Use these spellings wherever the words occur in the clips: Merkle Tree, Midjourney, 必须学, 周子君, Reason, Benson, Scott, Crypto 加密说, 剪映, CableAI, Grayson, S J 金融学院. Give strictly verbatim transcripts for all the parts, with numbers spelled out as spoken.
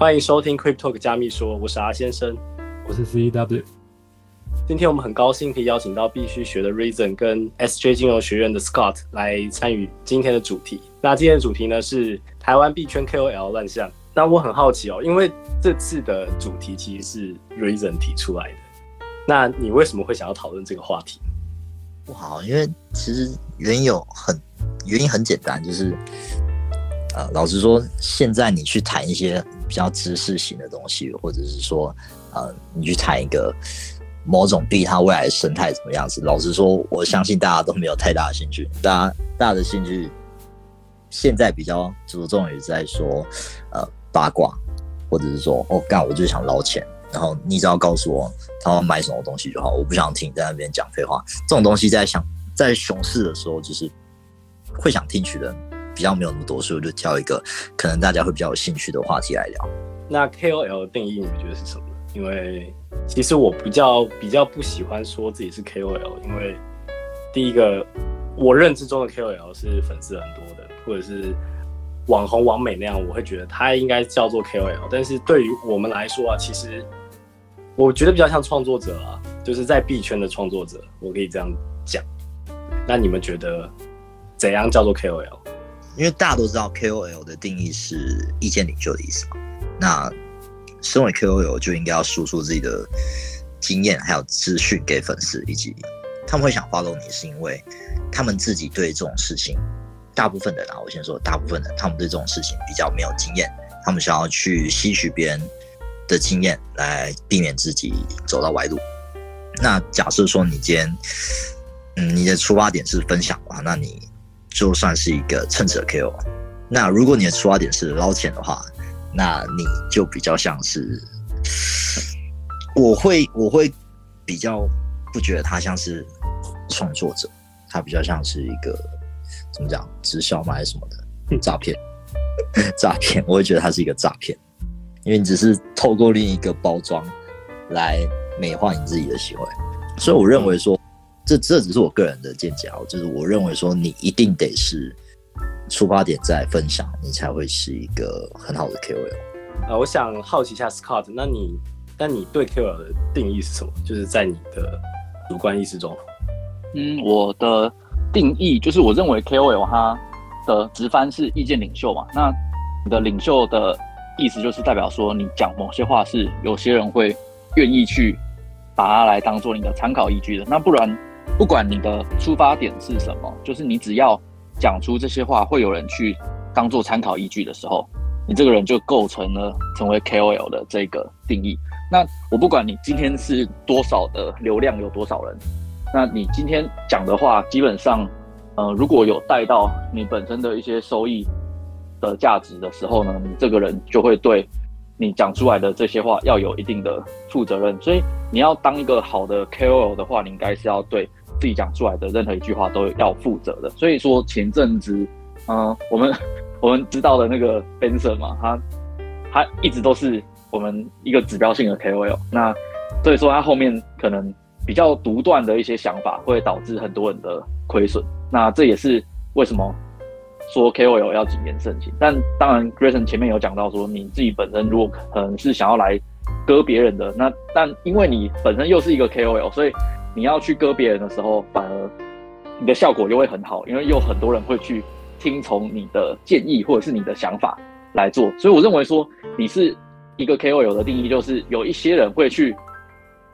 欢迎收听 Crypto 加密说，我是 R 先生，我是 C W。今天我们很高兴可以邀请到必须学的 Reason 跟 S J 金融学院的 Scott 来参与今天的主题。那今天的主题呢是台湾币圈 K O L 乱象。那我很好奇哦，因为这次的主题其实是 Reason 提出来的，那你为什么会想要讨论这个话题？哇，因为其实原有很原因很简单，就是呃，老实说，现在你去谈一些比较知识型的东西，或者是说，呃，你去谈一个某种币它未来的生态怎么样子，老实说，我相信大家都没有太大的兴趣。大家大家的兴趣现在比较着重于在说，呃，八卦，或者是说，哦，干，我就想捞钱，然后你只要告诉我他要买什么东西就好，我不想听在那边讲废话。这种东西在想在熊市的时候，就是会想听取的人比较没有那么多，所以我就挑一个可能大家会比较有兴趣的话题来聊。那 K O L 的定义你觉得是什么？因为其实我比较比较不喜欢说自己是 K O L， 因为第一个我认知中的 K O L 是粉丝很多的，或者是网红网美那样，我会觉得他应该叫做 K O L。但是对于我们来说啊，其实我觉得比较像创作者啊，就是在币圈的创作者，我可以这样讲。那你们觉得怎样叫做 K O L？因为大家都知道 K O L 的定义是意见领袖的意思嘛，那身为 K O L 就应该要输出自己的经验还有资讯给粉丝，以及他们会想 follow 你是因为他们自己对这种事情，大部分的人啊，我先说大部分人他们对这种事情比较没有经验，他们想要去吸取别人的经验来避免自己走到歪路。那假设说你今天、嗯、你的出发点是分享嘛，那你就算是一个称职的 K O L。 那如果你的出发点是捞钱的话，那你就比较像是我会我会比较不觉得他像是创作者，他比较像是一个怎么讲直销嘛还是什么的诈骗诈骗我会觉得他是一个诈骗，因为你只是透过另一个包装来美化你自己的行为。所以我认为说这, 这只是我个人的见解，就是我认为说你一定得是出发点在分享，你才会是一个很好的 K O L。呃、我想好奇一下 Scott， 那你那你对 K O L 的定义是什么？就是在你的主观意识中。嗯，我的定义就是我认为 K O L 它的直翻是意见领袖嘛，那你的领袖的意思就是代表说你讲某些话是有些人会愿意去把它来当做你的参考依据的，那不然。不管你的出发点是什么，就是你只要讲出这些话会有人去当做参考依据的时候，你这个人就构成了成为 K O L 的这个定义。那我不管你今天是多少的流量，有多少人，那你今天讲的话基本上呃，如果有带到你本身的一些收益的价值的时候呢，你这个人就会对你讲出来的这些话要有一定的负责任。所以你要当一个好的 K O L 的话，你应该是要对自己讲出来的任何一句话都要负责的。所以说前阵子，呃、我们我们知道的那个 Benson 嘛，他他一直都是我们一个指标性的 K O L。那所以说他后面可能比较独断的一些想法，会导致很多人的亏损。那这也是为什么说 K O L 要谨言慎行。但当然 ，Grayson 前面有讲到说，你自己本身如果可能是想要来割别人的，那但因为你本身又是一个 K O L， 所以你要去割别人的时候，反而你的效果又会很好，因为有很多人会去听从你的建议或者是你的想法来做。所以我认为说，你是一个 K O L 的定义，就是有一些人会去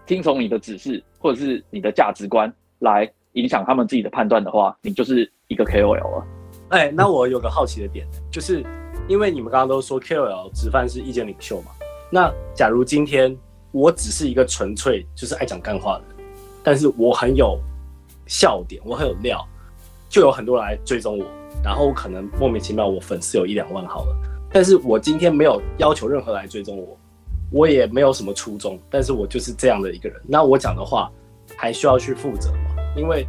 听从你的指示或者是你的价值观来影响他们自己的判断的话，你就是一个 K O L 了。哎、欸，那我有个好奇的点，就是因为你们刚刚都说 K O L 直翻是意见领袖嘛，那假如今天我只是一个纯粹就是爱讲干话的人，但是我很有笑点，我很有料，就有很多人来追踪我，然后可能莫名其妙我粉丝有一两万好了，但是我今天没有要求任何来追踪我，我也没有什么初衷，但是我就是这样的一个人，那我讲的话还需要去负责吗？因为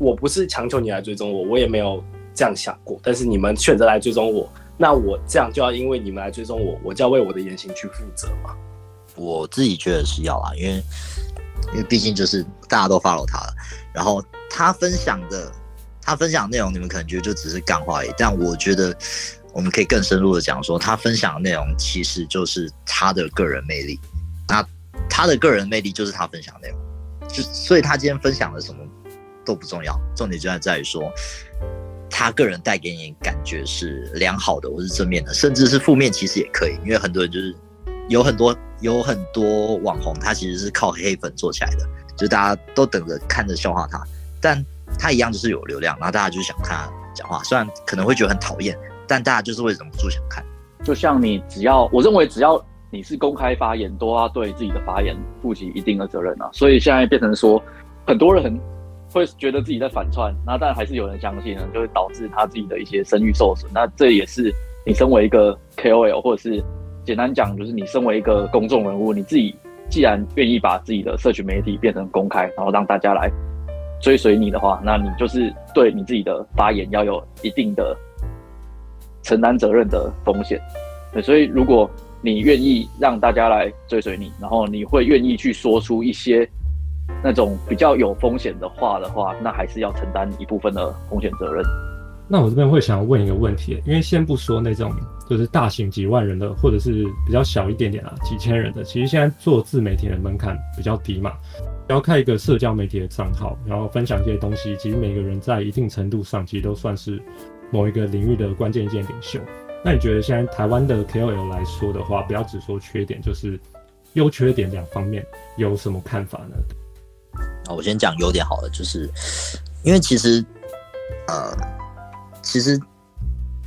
我不是强求你来追踪我，我也没有这样想过，但是你们选择来追踪我，那我这样就要因为你们来追踪我，我就要为我的言行去负责吗？我自己觉得是要啦，因为因为毕竟就是大家都 follow 他了，然后他分享的他分享的内容你们可能觉得就只是干话而已，但我觉得我们可以更深入的讲说，他分享的内容其实就是他的个人魅力，那他的个人魅力就是他分享的内容，就所以他今天分享的什么都不重要，重点就在于说他个人带给你感觉是良好的或是正面的，甚至是负面其实也可以，因为很多人就是有很多有很多网红他其实是靠黑粉做起来的，就是大家都等着看着笑话他，但他一样就是有流量，然后大家就想看他讲话，虽然可能会觉得很讨厌，但大家就是会忍不住想看。就像你只要我认为只要你是公开发言，都要对自己的发言负起一定的责任啊。所以现在变成说，很多人会觉得自己在反串，那但还是有人相信呢，就会导致他自己的一些声誉受损。那这也是你身为一个 K O L， 或者是简单讲就是你身为一个公众人物，你自己既然愿意把自己的社群媒体变成公开，然后让大家来追随你的话，那你就是对你自己的发言要有一定的承担责任的风险。对，所以如果你愿意让大家来追随你，然后你会愿意去说出一些那种比较有风险的话的话，那还是要承担一部分的风险责任。那我这边会想要问一个问题，因为先不说那种就是大型几万人的，或者是比较小一点点啊几千人的，其实现在做自媒体的门槛比较低嘛，只要开一个社交媒体的账号，然后分享这些东西，其实每个人在一定程度上其实都算是某一个领域的关键意见领袖。那你觉得现在台湾的 K O L 来说的话，不要只说缺点，就是优缺点两方面有什么看法呢？我先讲优点好了，就是因为其实呃其实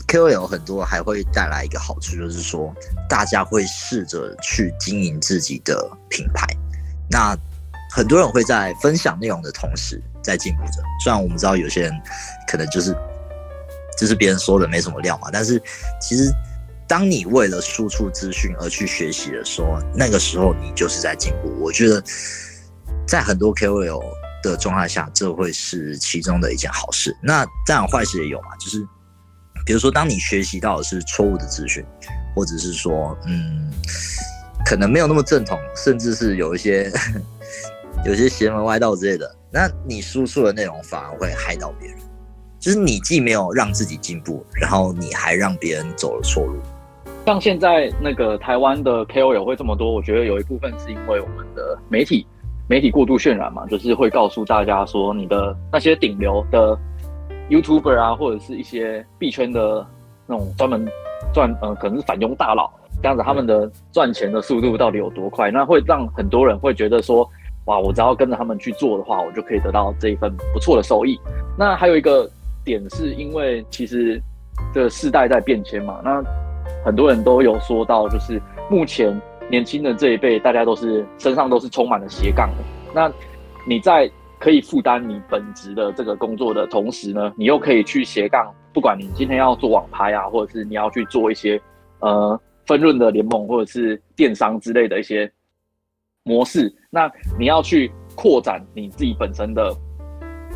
K O L 很多还会带来一个好处，就是说大家会试着去经营自己的品牌，那很多人会在分享内容的同时在进步着，虽然我们知道有些人可能就是就是别人说的没什么料嘛，但是其实当你为了输出资讯而去学习的时候，那个时候你就是在进步。我觉得在很多 K O L 的状态下，这会是其中的一件好事。那当然坏事也有嘛，就是比如说当你学习到的是错误的资讯，或者是说嗯可能没有那么正统，甚至是有一些有一些邪门歪道之类的，那你输出的内容反而会害到别人。就是你既没有让自己进步，然后你还让别人走了错路。像现在那个台湾的 K O L 会这么多，我觉得有一部分是因为我们的媒体媒体过度渲染嘛，就是会告诉大家说你的那些顶流的 YouTuber 啊，或者是一些币圈的那种专门赚呃可能是反佣大佬这样子，他们的赚钱的速度到底有多快？那会让很多人会觉得说，哇，我只要跟着他们去做的话，我就可以得到这一份不错的收益。那还有一个点是因为其实这个世代在变迁嘛，那很多人都有说到，就是目前年轻的这一辈，大家都是身上都是充满了斜杠的。那你在可以负担你本职的这个工作的同时呢，你又可以去斜杠，不管你今天要做网拍啊，或者是你要去做一些呃分润的联盟或者是电商之类的一些模式，那你要去扩展你自己本身的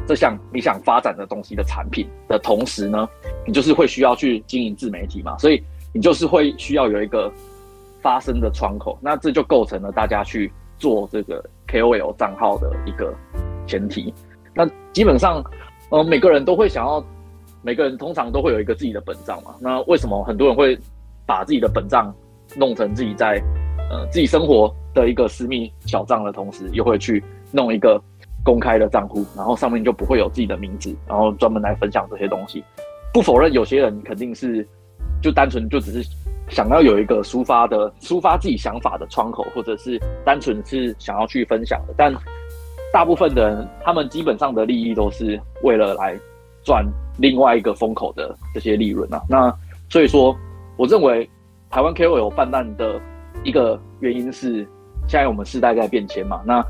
这项你想发展的东西的产品的同时呢，你就是会需要去经营自媒体嘛，所以你就是会需要有一个发声的窗口，那这就构成了大家去做这个 K O L 账号的一个前提。那基本上，呃，每个人都会想要，每个人通常都会有一个自己的本账嘛。那为什么很多人会把自己的本账弄成自己在呃自己生活的一个私密小账的同时，又会去弄一个公开的账户，然后上面就不会有自己的名字，然后专门来分享这些东西？不否认有些人肯定是就单纯就只是想要有一个抒发的抒发自己想法的窗口，或者是单纯是想要去分享的，但大部分的人他们基本上的利益都是为了来赚另外一个风口的这些利润啊。那所以说我认为台湾 K O L 泛滥的一个原因是现在我们世代在变迁嘛，那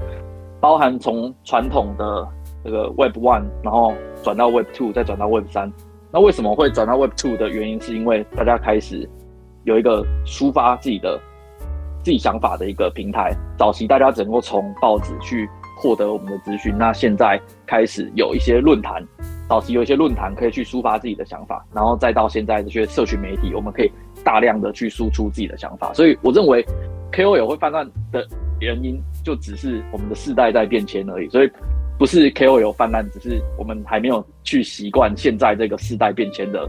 包含从传统的这个 Web 一 然后转到 Web 二 再转到 Web 三， 那为什么会转到 Web 二 的原因是因为大家开始有一个抒发自己的自己想法的一个平台。早期大家只能够从报纸去获得我们的资讯，那现在开始有一些论坛，早期有一些论坛可以去抒发自己的想法，然后再到现在这些社群媒体，我们可以大量的去输出自己的想法。所以我认为 K O L 会泛滥的原因就只是我们的世代在变迁而已，所以不是 K O L 泛滥，只是我们还没有去习惯现在这个世代变迁的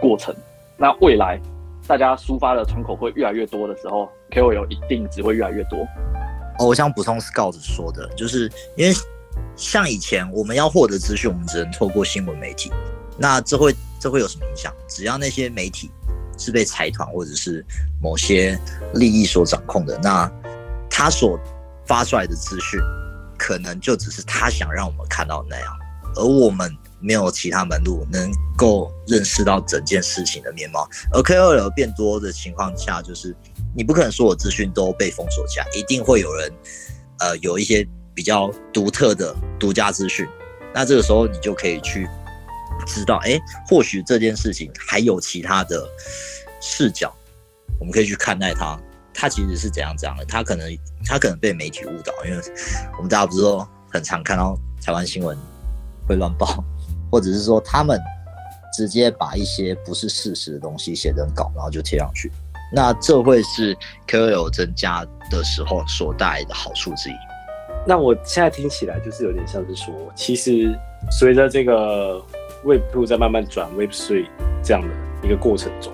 过程。那未来大家抒发的窗口会越来越多的时候 ，K O L 有一定只会越来越多。哦，我想补充 Scott 说的，就是因为像以前我们要获得资讯，我们只能透过新闻媒体，那这会这会有什么影响？只要那些媒体是被财团或者是某些利益所掌控的，那他所发出来的资讯，可能就只是他想让我们看到那样，而我们没有其他门路能够认识到整件事情的面貌。而 K O L 变多的情况下，就是你不可能所有资讯都被封锁起来，一定会有人，呃，有一些比较独特的独家资讯。那这个时候你就可以去知道，哎，或许这件事情还有其他的视角，我们可以去看待它。它其实是怎样怎样的，它可能它可能被媒体误导，因为我们大家不是都很常看到台湾新闻会乱报。或者是说他们直接把一些不是事实的东西写成稿，然后就贴上去，那这会是 K O L 增加的时候所带来的好处之一。那我现在听起来就是有点像是说，其实随着这个 Web 二 在慢慢转 Web 三 这样的一个过程中，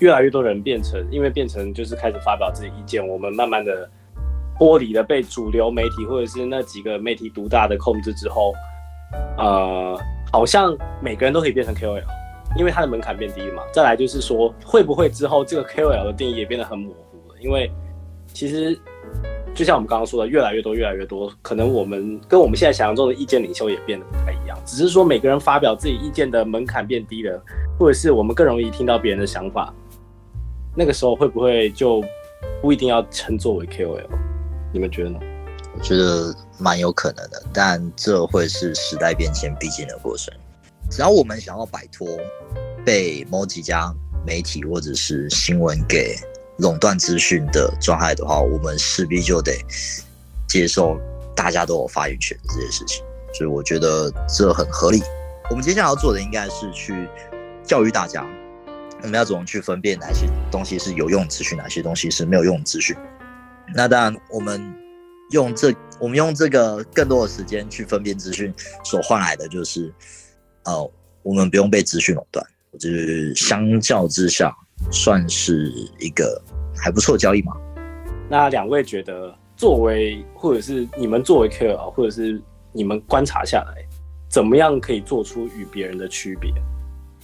越来越多人变成因为变成就是开始发表自己意见，我们慢慢的剥离了被主流媒体或者是那几个媒体独大的控制之后，呃，好像每个人都可以变成 K O L， 因为它的门槛变低嘛。再来就是说，会不会之后这个 K O L 的定义也变得很模糊了？因为其实就像我们刚刚说的，越来越多，越来越多，可能我们跟我们现在想象中的意见领袖也变得不太一样。只是说每个人发表自己意见的门槛变低了，或者是我们更容易听到别人的想法，那个时候会不会就不一定要称作为 K O L？ 你们觉得呢？我觉得蛮有可能的，但这会是时代变迁必经的过程。只要我们想要摆脱被某几家媒体或者是新闻给垄断资讯的状态的话，我们势必就得接受大家都有发言权的这些事情。所以我觉得这很合理。我们接下来要做的应该是去教育大家，我们要怎么去分辨哪些东西是有用资讯，哪些东西是没有用资讯。那当然，我们。用这，我们用这个更多的时间去分辨资讯，所换来的就是，呃，我们不用被资讯垄断，就是相较之下，算是一个还不错的交易嘛。那两位觉得，作为或者是你们作为 K O L， 或者是你们观察下来，怎么样可以做出与别人的区别？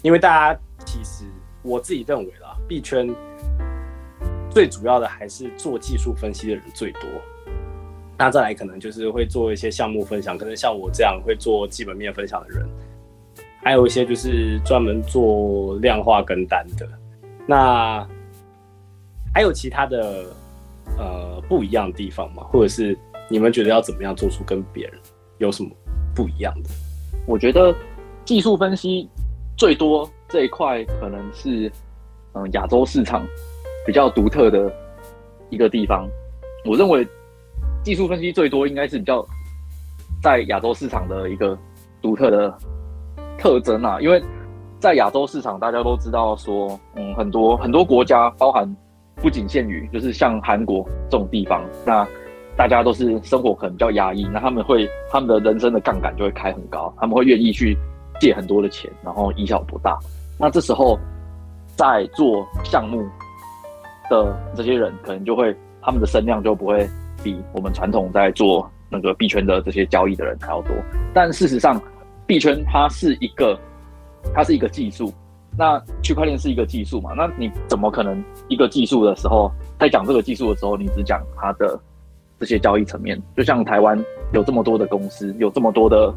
因为大家其实我自己认为啦，币圈最主要的还是做技术分析的人最多。那再来可能就是会做一些项目分享，可能像我这样会做基本面分享的人，还有一些就是专门做量化跟单的。那还有其他的呃不一样的地方吗？或者是你们觉得要怎么样做出跟别人有什么不一样的？我觉得技术分析最多这一块可能是嗯亚洲市场比较独特的一个地方。我认为。技术分析最多应该是比较在亚洲市场的一个独特的特征啊，因为在亚洲市场大家都知道说，嗯，很多很多国家，包含不仅限于就是像韩国这种地方，那大家都是生活可能比较压抑，那他们会他们的人生的杠杆就会开很高，他们会愿意去借很多的钱，然后以小博大。那这时候在做项目的这些人，可能就会他们的声量就不会。比我们传统在做那个币圈的这些交易的人还要多，但事实上，币圈它是一个，它是一个技术。那区块链是一个技术嘛？那你怎么可能一个技术的时候，在讲这个技术的时候，你只讲它的这些交易层面？就像台湾有这么多的公司，有这么多的，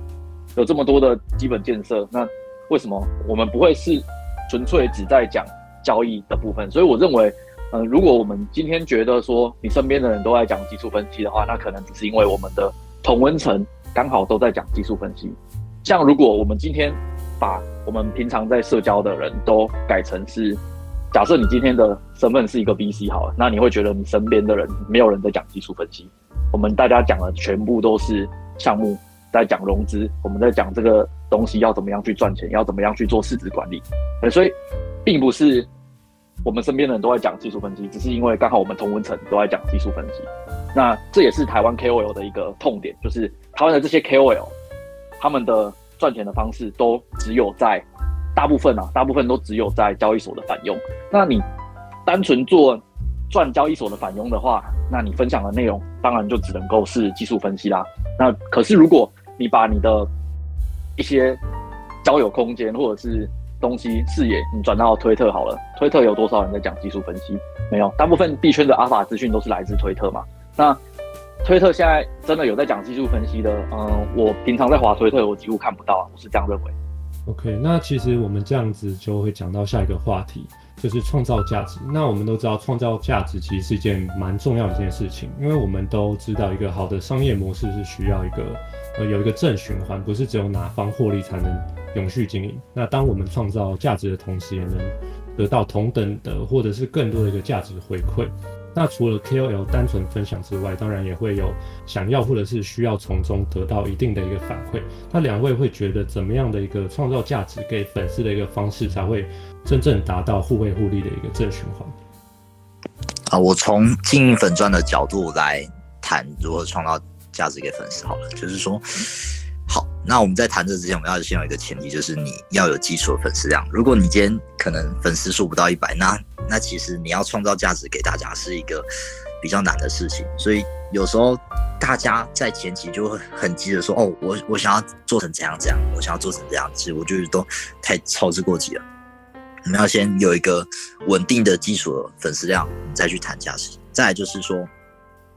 有这么多的基本建设，那为什么我们不会是纯粹只在讲交易的部分？所以我认为。嗯，如果我们今天觉得说你身边的人都在讲技术分析的话，那可能只是因为我们的同温层刚好都在讲技术分析。像如果我们今天把我们平常在社交的人都改成是，假设你今天的身份是一个 V C 好了，那你会觉得你身边的人没有人在讲技术分析，我们大家讲的全部都是项目，在讲融资，我们在讲这个东西要怎么样去赚钱，要怎么样去做市值管理，所以并不是。我们身边的人都在讲技术分析，只是因为刚好我们同温层都在讲技术分析。那这也是台湾 K O L 的一个痛点，就是台湾的这些 K O L， 他们的赚钱的方式都只有在大部分啊，大部分都只有在交易所的返佣。那你单纯做赚交易所的返佣的话，那你分享的内容当然就只能够是技术分析啦。那可是如果你把你的一些交友空间或者是东西视野你转到推特好了，推特有多少人在讲技术分析？没有，大部分币圈的阿法资讯都是来自推特嘛。那推特现在真的有在讲技术分析的，嗯，我平常在滑推特我几乎看不到，我是这样认为。OK， 那其实我们这样子就会讲到下一个话题，就是创造价值。那我们都知道创造价值其实是一件蛮重要的一件事情，因为我们都知道一个好的商业模式是需要一个呃有一个正循环，不是只有哪方获利才能永续经营。那当我们创造价值的同时，也能得到同等的或者是更多的一个价值回馈。那除了 K O L 单纯分享之外，当然也会有想要或者是需要从中得到一定的一个反馈。那两位会觉得怎么样的一个创造价值给粉丝的一个方式才会真正达到互惠互利的一个正循环？啊，我从经营粉专的角度来谈如何创造价值给粉丝好了。就是说，好，那我们在谈这之前，我们要先有一个前提，就是你要有基础的粉丝量。如果你今天可能粉丝数不到一百，那那其实你要创造价值给大家是一个比较难的事情，所以有时候大家在前期就会很急着说，哦，我我想要做成怎样怎样，我想要做成怎样，其实我觉得都太操之过急了。我们要先有一个稳定的基础的粉丝量，我们再去谈价值。再来就是说，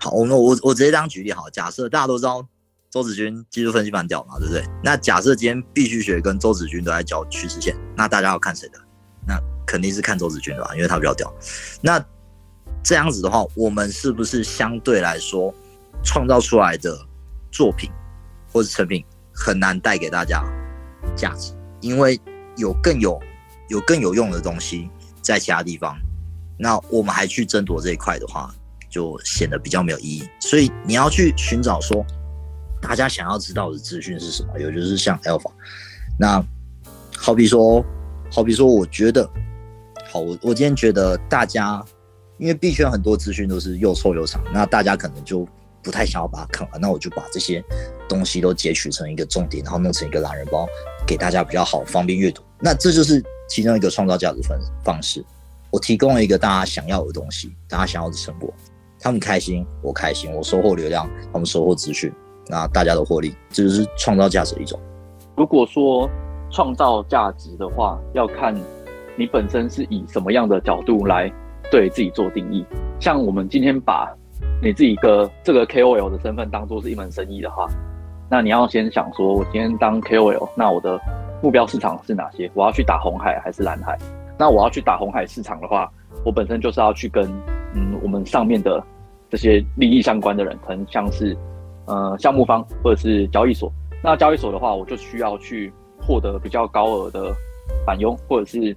好，我们我我直接当举例好，假设大家都知道周子君技术分析蛮屌嘛，对不对？那假设今天必须学跟周子君都在教趋势线，那大家要看谁的？那肯定是看周子君的吧，因为他比较屌。那这样子的话，我们是不是相对来说创造出来的作品或是成品很难带给大家价值？因为有更有有更有用的东西在其他地方，那我们还去争夺这一块的话，就显得比较没有意义。所以你要去寻找说，大家想要知道的资讯是什么？有就是像 Alpha， 那好比说，好比说，我觉得，好，我我今天觉得大家，因为币圈很多资讯都是又臭又长，那大家可能就不太想要把它看完，那我就把这些东西都截取成一个重点，然后弄成一个懒人包，给大家比较好方便阅读。那这就是其中一个创造价值方式。我提供了一个大家想要的东西，大家想要的成果，他们开心，我开心，我收获流量，他们收获资讯。那大家的获利，这就是创造价值的一种。如果说创造价值的话，要看你本身是以什么样的角度来对自己做定义。像我们今天把你自己个这个 K O L 的身份当作是一门生意的话，那你要先想说，我今天当 K O L， 那我的目标市场是哪些？我要去打红海还是蓝海？那我要去打红海市场的话，我本身就是要去跟嗯我们上面的这些利益相关的人，可能像是。呃，项目方或者是交易所，那交易所的话，我就需要去获得比较高额的返佣，或者是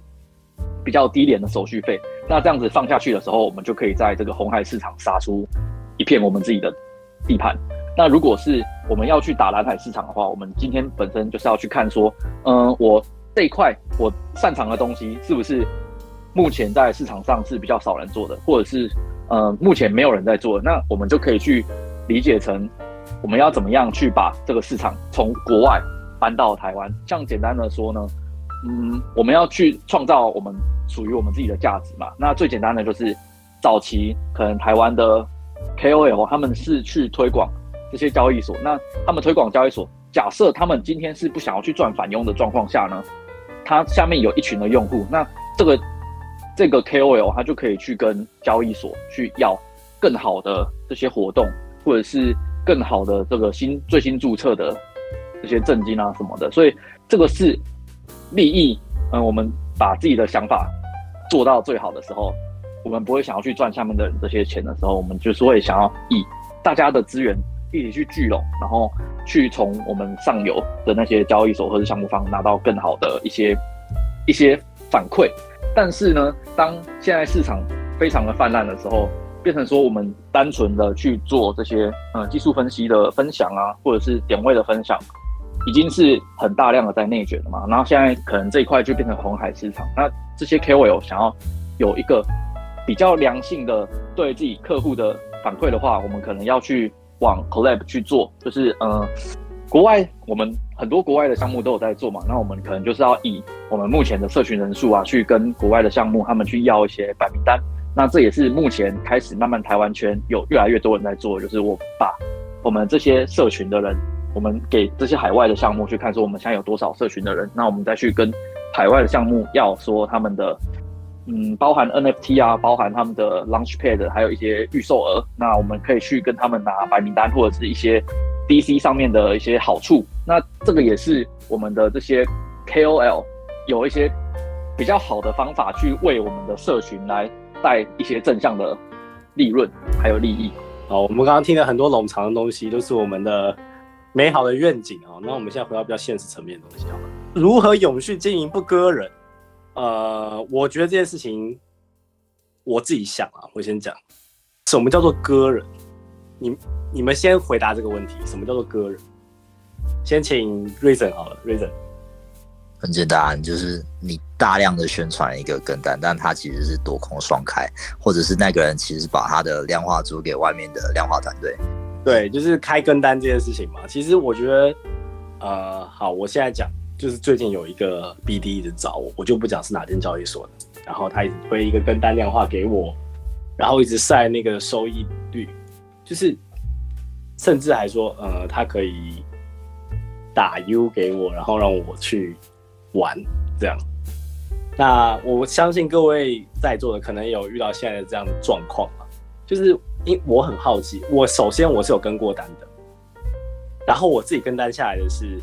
比较低廉的手续费。那这样子放下去的时候，我们就可以在这个红海市场杀出一片我们自己的地盘。那如果是我们要去打蓝海市场的话，我们今天本身就是要去看说，嗯、呃，我这一块我擅长的东西是不是目前在市场上是比较少人做的，或者是呃目前没有人在做的，那我们就可以去理解成。我们要怎么样去把这个市场从国外搬到台湾？像简单的说呢，嗯，我们要去创造我们属于我们自己的价值嘛。那最简单的就是，早期可能台湾的 K O L 他们是去推广这些交易所，那他们推广交易所，假设他们今天是不想要去赚返佣的状况下呢，他下面有一群的用户，那这个这个 K O L 他就可以去跟交易所去要更好的这些活动，或者是。更好的这个新最新注册的这些证金啊什么的，所以这个是利益。嗯，我们把自己的想法做到最好的时候，我们不会想要去赚下面的人这些钱的时候，我们就是会想要以大家的资源一起去聚拢，然后去从我们上游的那些交易所或者项目方拿到更好的一些一些反馈。但是呢，当现在市场非常的泛滥的时候。变成说我们单纯的去做这些呃技术分析的分享啊，或者是点位的分享，已经是很大量的在内卷了嘛。然后现在可能这一块就变成红海市场，那这些 K O L 想要有一个比较良性的对自己客户的反馈的话，我们可能要去往 collab 去做，就是呃国外我们很多国外的项目都有在做嘛，那我们可能就是要以我们目前的社群人数啊，去跟国外的项目他们去要一些白名单。那这也是目前开始慢慢台湾圈有越来越多人在做，就是我把我们这些社群的人，我们给这些海外的项目去看说我们现在有多少社群的人，那我们再去跟海外的项目要说他们的嗯，包含 N F T 啊，包含他们的 Launchpad 还有一些预售额，那我们可以去跟他们拿白名单或者是一些 D C 上面的一些好处。那这个也是我们的这些 K O L 有一些比较好的方法去为我们的社群来带一些正向的利润还有利益。好，我们刚刚听了很多冗长的东西，都是我们的美好的愿景哦。那我们现在回到比较现实层面的东西好了，如何永续经营不割人？呃，我觉得这件事情，我自己想啊，我先讲，什么叫做割人？你你们先回答这个问题，什么叫做割人？先请 Reason 好了 ，Reason。很简单，就是你大量的宣传一个跟单，但它其实是多空双开，或者是那个人其实把他的量化租给外面的量化团队。对，就是开跟单这件事情嘛。其实我觉得，呃，好，我现在讲。就是最近有一个 B D 一直找我，我就不讲是哪间交易所的，然后他一直推一个跟单量化给我，然后一直晒那个收益率，就是甚至还说，呃，他可以打 U 给我，然后让我去玩这样。那我相信各位在座的可能有遇到现在的这样的状况嘛，就是因我很好奇，我首先我是有跟过单的，然后我自己跟单下来的是。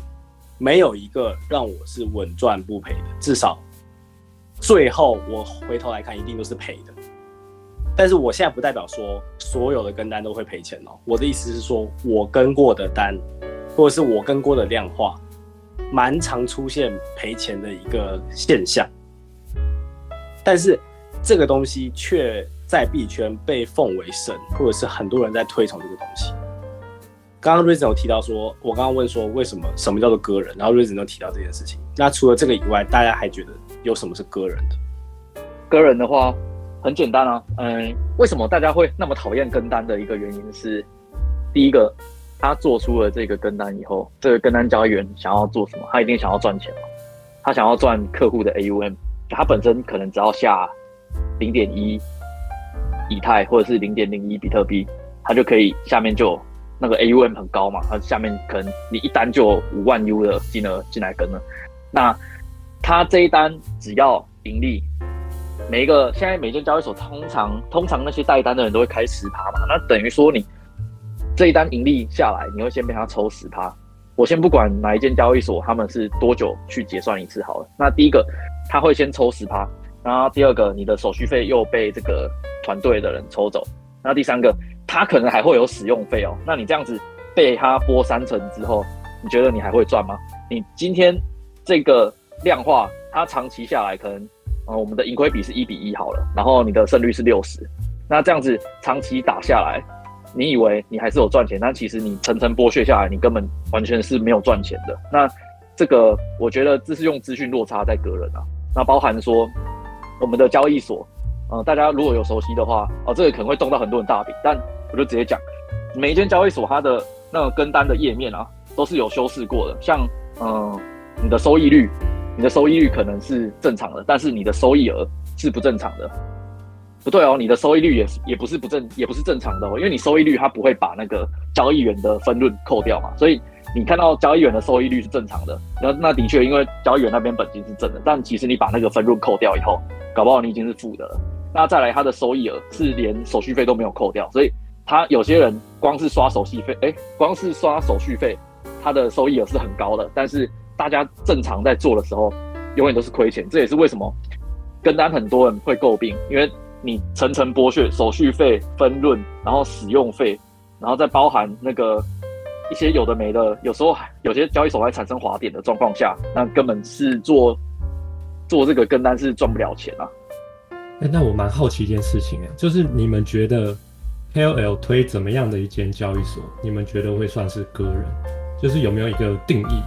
没有一个让我是稳赚不赔的，至少最后我回头来看一定都是赔的。但是我现在不代表说所有的跟单都会赔钱哦。我的意思是说，我跟过的单，或者是我跟过的量化，蛮常出现赔钱的一个现象。但是这个东西却在币圈被奉为神，或者是很多人在推崇这个东西。刚刚 Reason 有提到说，我刚刚问说为什么什么叫做割人，然后 Reason 有提到这件事情。那除了这个以外，大家还觉得有什么是割人的？割人的话很简单啊，嗯，为什么大家会那么讨厌跟单的一个原因是，第一个，他做出了这个跟单以后，这个跟单交易员想要做什么？他一定想要赚钱嘛，他想要赚客户的 A U M， 他本身可能只要下 零点一 以太或者是 零点零一 比特币，他就可以下面就。那个 A U M 很高嘛，它下面可能你一单就有五万 U 的金额进来跟了，那它这一单只要盈利，每一个现在每间交易所通常通常那些带单的人都会开 百分之十 嘛，那等于说你这一单盈利下来，你会先被他抽 百分之十。我先不管哪一间交易所他们是多久去结算一次好了，那第一个他会先抽 百分之十， 然后第二个你的手续费又被这个团队的人抽走，那第三个他可能还会有使用费哦，那你这样子被他拨三成之后，你觉得你还会赚吗？你今天这个量化，它长期下来可能，呃，我们的盈亏比是一比一好了，然后你的胜率是六十，那这样子长期打下来，你以为你还是有赚钱，但其实你层层剥削下来，你根本完全是没有赚钱的。那这个我觉得这是用资讯落差在割人啊，那包含说我们的交易所。呃、大家如果有熟悉的话，哦，这个可能会动到很多人大饼，但我就直接讲，每一间交易所它的那个跟单的页面啊，都是有修饰过的。像，呃，你的收益率，你的收益率可能是正常的，但是你的收益额是不正常的。不对哦，你的收益率也也不是不正，也不是正常的哦，因为你收益率它不会把那个交易员的分润扣掉嘛，所以你看到交易员的收益率是正常的，那那的确因为交易员那边本金是正的，但其实你把那个分润扣掉以后，搞不好你已经是负的了。那再来，他的收益额是连手续费都没有扣掉，所以他有些人光是刷手续费，哎、欸，光是刷手续费，他的收益额是很高的。但是大家正常在做的时候，永远都是亏钱。这也是为什么跟单很多人会诟病，因为你层层剥削，手续费、分润，然后使用费，然后再包含那个一些有的没的，有时候有些交易所还产生滑点的状况下，那根本是做做这个跟单是赚不了钱啊。欸、那我蛮好奇一件事情，就是你们觉得 K O L 推怎么样的一间交易所，你们觉得会算是割人？就是有没有一个定义？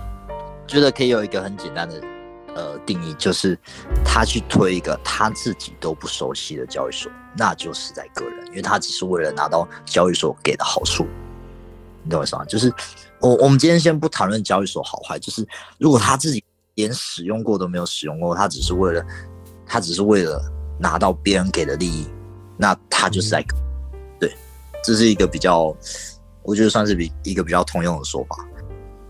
觉得可以有一个很简单的、呃、定义，就是他去推一个他自己都不熟悉的交易所，那就是在割人，因为他只是为了拿到交易所给的好处。你懂我意思吗？就是我我们今天先不谈论交易所好坏，就是如果他自己连使用过都没有使用过，他只是为了他只是为了拿到别人给的利益，那他就是在搞。对，这是一个比较，我觉得算是比一个比较通用的说法。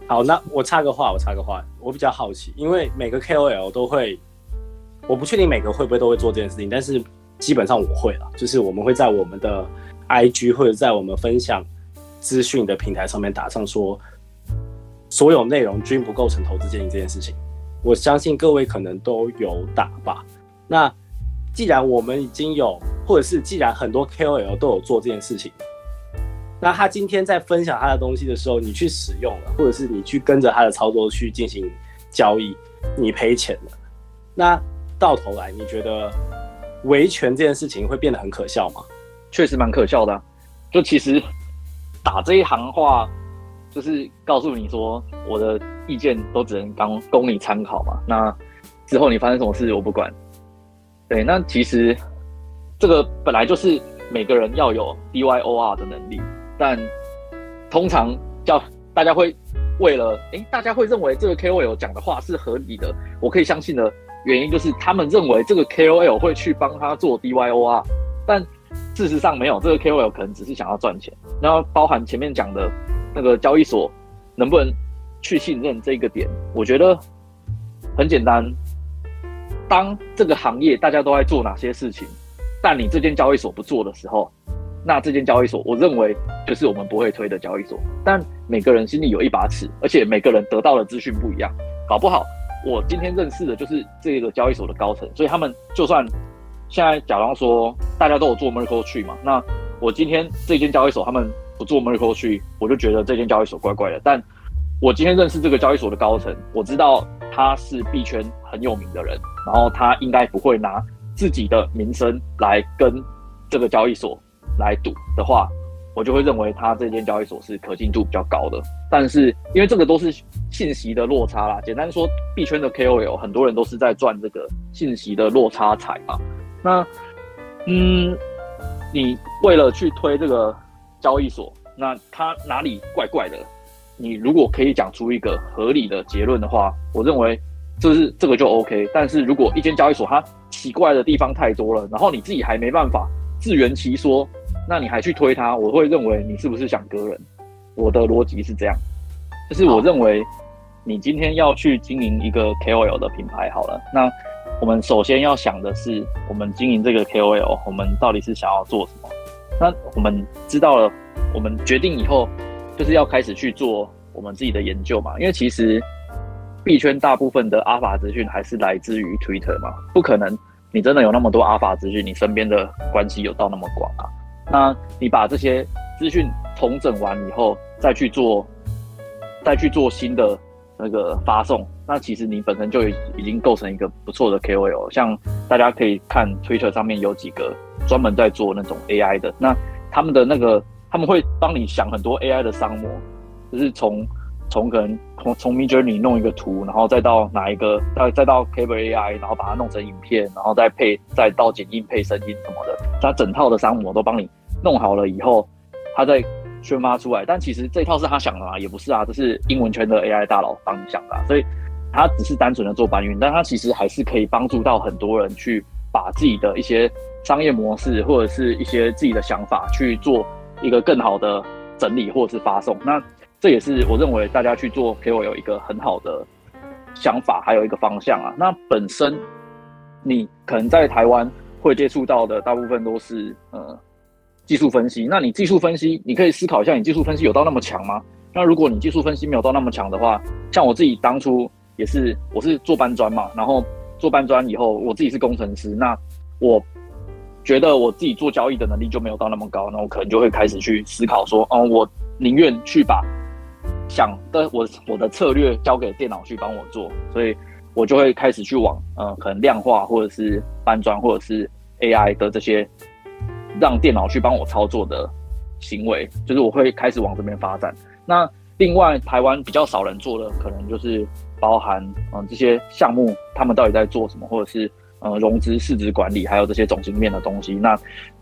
好，那我插个话，我插个话，我比较好奇，因为每个 K O L 都会，我不确定每个会不会都会做这件事情，但是基本上我会了，就是我们会在我们的 I G 或者在我们分享资讯的平台上面打上说，所有内容均不构成投资建议这件事情。我相信各位可能都有打吧。那既然我们已经有，或者是既然很多 K O L 都有做这件事情，那他今天在分享他的东西的时候，你去使用了，或者是你去跟着他的操作去进行交易，你赔钱了。那到头来，你觉得维权这件事情会变得很可笑吗？确实蛮可笑的啊，就其实打这一行话，就是告诉你说我的意见都只能当供你参考嘛。那之后你发生什么事我不管。对，那其实这个本来就是每个人要有 D Y O R 的能力。但通常叫大家会为了，诶，大家会认为这个 K O L 讲的话是合理的，我可以相信的原因就是他们认为这个 K O L 会去帮他做 D Y O R， 但事实上没有，这个 K O L 可能只是想要赚钱。然后包含前面讲的那个交易所能不能去信任这个点，我觉得很简单，当这个行业大家都在做哪些事情，但你这间交易所不做的时候，那这间交易所我认为就是我们不会推的交易所。但每个人心里有一把尺，而且每个人得到的资讯不一样，搞不好我今天认识的就是这个交易所的高层，所以他们就算现在假装说大家都有做 Merkle Tree 嘛，那我今天这间交易所他们不做 Merkle Tree， 我就觉得这间交易所怪怪的。但我今天认识这个交易所的高层，我知道他是币圈很有名的人，然后他应该不会拿自己的名声来跟这个交易所来赌的话，我就会认为他这间交易所是可信度比较高的。但是因为这个都是信息的落差啦，简单说，币圈的 K O L 很多人都是在赚这个信息的落差财嘛。那嗯，你为了去推这个交易所，那他哪里怪怪的？你如果可以讲出一个合理的结论的话，我认为这是这个就 OK。但是如果一间交易所它奇怪的地方太多了，然后你自己还没办法自圆其说，那你还去推它，我会认为你是不是想割人？我的逻辑是这样，就是我认为你今天要去经营一个 K O L 的品牌好了，那我们首先要想的是，我们经营这个 K O L， 我们到底是想要做什么？那我们知道了，我们决定以后，就是要开始去做我们自己的研究嘛。因为其实币圈大部分的阿法资讯还是来自于 Twitter 嘛，不可能你真的有那么多阿法资讯，你身边的关系有到那么广啊。那你把这些资讯重整完以后，再去做，再去做新的那个发送，那其实你本身就已经构成一个不错的 K O L。像大家可以看 Twitter 上面有几个专门在做那种 A I 的，那他们的那个他们会帮你想很多 A I 的商模，就是从从可能从从 Midjourney 弄一个图，然后再到哪一个，再再到 CableAI， 然后把它弄成影片，然后再配再到剪映配声音什么的，它整套的商模都帮你弄好了以后，它再宣发出来。但其实这一套是他想的嘛，也不是啊，这是英文圈的 A I 大佬帮你想的啊，所以他只是单纯的做搬运，但他其实还是可以帮助到很多人去把自己的一些商业模式或者是一些自己的想法去做一个更好的整理或者是发送。那这也是我认为大家去做 K O L 有一个很好的想法，还有一个方向啊。那本身你可能在台湾会接触到的大部分都是呃技术分析。那你技术分析，你可以思考一下，你技术分析有到那么强吗？那如果你技术分析没有到那么强的话，像我自己当初也是，我是做搬砖嘛，然后做搬砖以后，我自己是工程师，那我觉得我自己做交易的能力就没有到那么高，那我可能就会开始去思考说，哦、嗯，我宁愿去把想的我我的策略交给电脑去帮我做，所以我就会开始去往呃、嗯，可能量化或者是搬砖或者是 A I 的这些。让电脑去帮我操作的行为，就是我会开始往这边发展。那另外，台湾比较少人做的，可能就是包含嗯这些项目，他们到底在做什么，或者是呃融资、市值管理，还有这些总经面的东西。那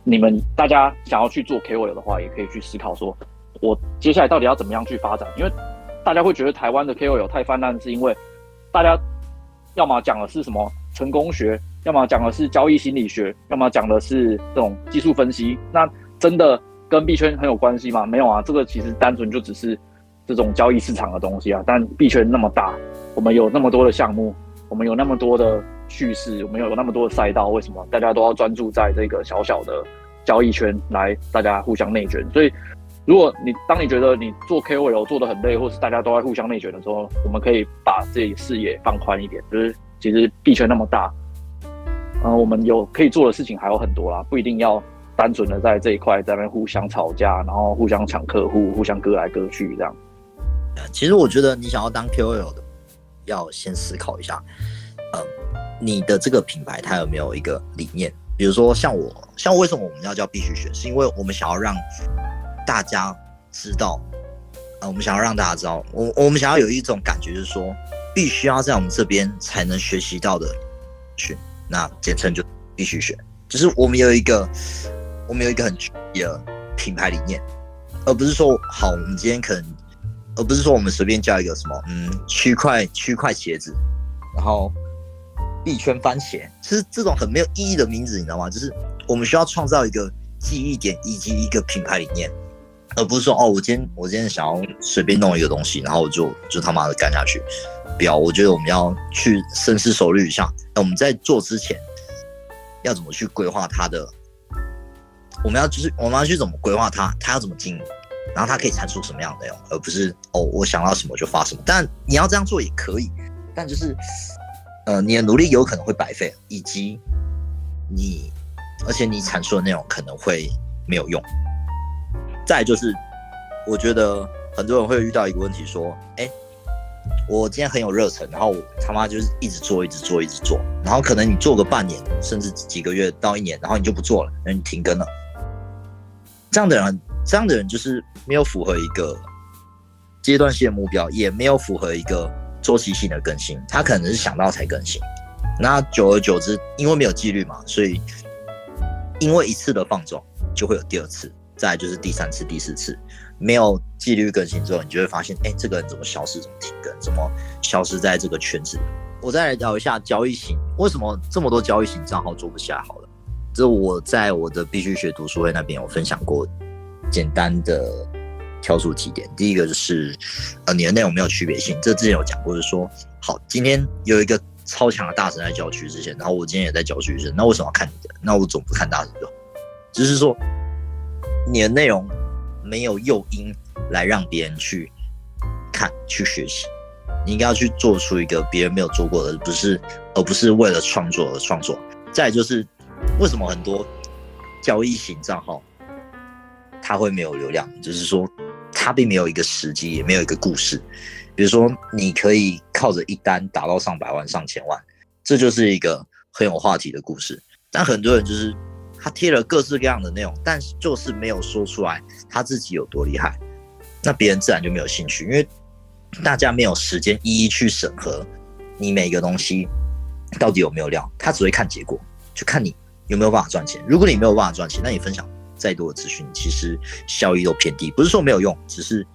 你们大家想要去做 K O L 的话，也可以去思考说，我接下来到底要怎么样去发展？因为大家会觉得台湾的 K O L 太泛滥，是因为大家要么讲的是什么成功学，要么讲的是交易心理学，要么讲的是这种技术分析。那真的跟币圈很有关系吗？没有啊，这个其实单纯就只是这种交易市场的东西啊。但币圈那么大，我们有那么多的项目，我们有那么多的叙事，我们有那么多的赛道，为什么大家都要专注在这个小小的交易圈来大家互相内卷？所以如果你当你觉得你做 K O L 做得很累，或是大家都在互相内卷的时候，我们可以把自己视野放宽一点，就是其实币圈那么大，呃，我们有可以做的事情还有很多啦，不一定要单纯的在这一块在那边互相吵架，然后互相抢客户，互相割来割去这样。其实我觉得你想要当 K O L 的，要先思考一下，呃，你的这个品牌它有没有一个理念？比如说像我，像为什么我们要叫必须学，是因为我们想要让大家知道，呃，我们想要让大家知道，我我们想要有一种感觉，就是说必须要在我们这边才能学习到的学，那简称就必须学，就是我们有一个我们有一个很具体的品牌理念，而不是说好，我们今天可能，而不是说我们随便叫一个什么，嗯，区块区块茄子，然后币圈番茄，其实这种很没有意义的名字，你知道吗？就是我们需要创造一个记忆点以及一个品牌理念。而不是说哦，我今天我今天想要随便弄一个东西，然后我就就他妈的干下去。不要，我觉得我们要去深思熟虑一下，我们在做之前要怎么去规划它的，我们要就是我们要去怎么规划它，它要怎么经营，然后它可以产出什么样的内容，而不是哦我想到什么就发什么。但你要这样做也可以，但就是呃你的努力有可能会白费，以及你而且你产出的内容可能会没有用。再来就是，我觉得很多人会遇到一个问题，说：“哎、欸，我今天很有热忱，然后我他妈就是一直做，一直做，一直做，然后可能你做个半年，甚至几个月到一年，然后你就不做了，然后你停更了。这样的人，这样的人就是没有符合一个阶段性的目标，也没有符合一个周期性的更新。他可能是想到才更新，那久而久之，因为没有纪律嘛，所以因为一次的放纵，就会有第二次。”再来就是第三次、第四次，没有纪律更新之后，你就会发现，哎、欸，这个人怎么消失，怎么停更，怎么消失在这个圈子里。我再来聊一下交易型，为什么这么多交易型账号做不下？好了，这我在我的必须学读书会那边有分享过，简单的挑出几点。第一个就是，呃，你的内容没有区别性，这之前有讲过，就是说，好，今天有一个超强的大神在教区之前，然后我今天也在教区之前，那为什么要看你的？那我总不看大神就好，就是说。你的内容没有诱因来让别人去看、去学习，你应该要去做出一个别人没有做过的，不是，而不是为了创作而创作。再来就是，为什么很多交易型账号它会没有流量？就是说，它并没有一个时机，也没有一个故事。比如说，你可以靠着一单达到上百万、上千万，这就是一个很有话题的故事。但很多人就是。他贴了各式各样的内容，但就是没有说出来他自己有多厉害，那别人自然就没有兴趣，因为大家没有时间一一去审核你每个东西到底有没有料，他只会看结果，就看你有没有办法赚钱。如果你没有办法赚钱，那你分享再多的资讯，其实效益都偏低，不是说没有用，只是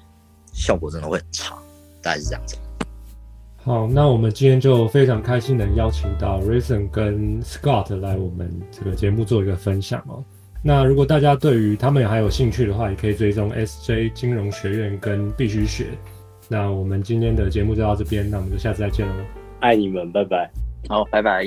效果真的会很差，大概是这样子。好，那我们今天就非常开心能邀请到 Reason 跟 Scott 来我们这个节目做一个分享哦。那如果大家对于他们还有兴趣的话，也可以追踪 S J 金融学院跟必须学。那我们今天的节目就到这边，那我们就下次再见喽。爱你们，拜拜。好，拜拜。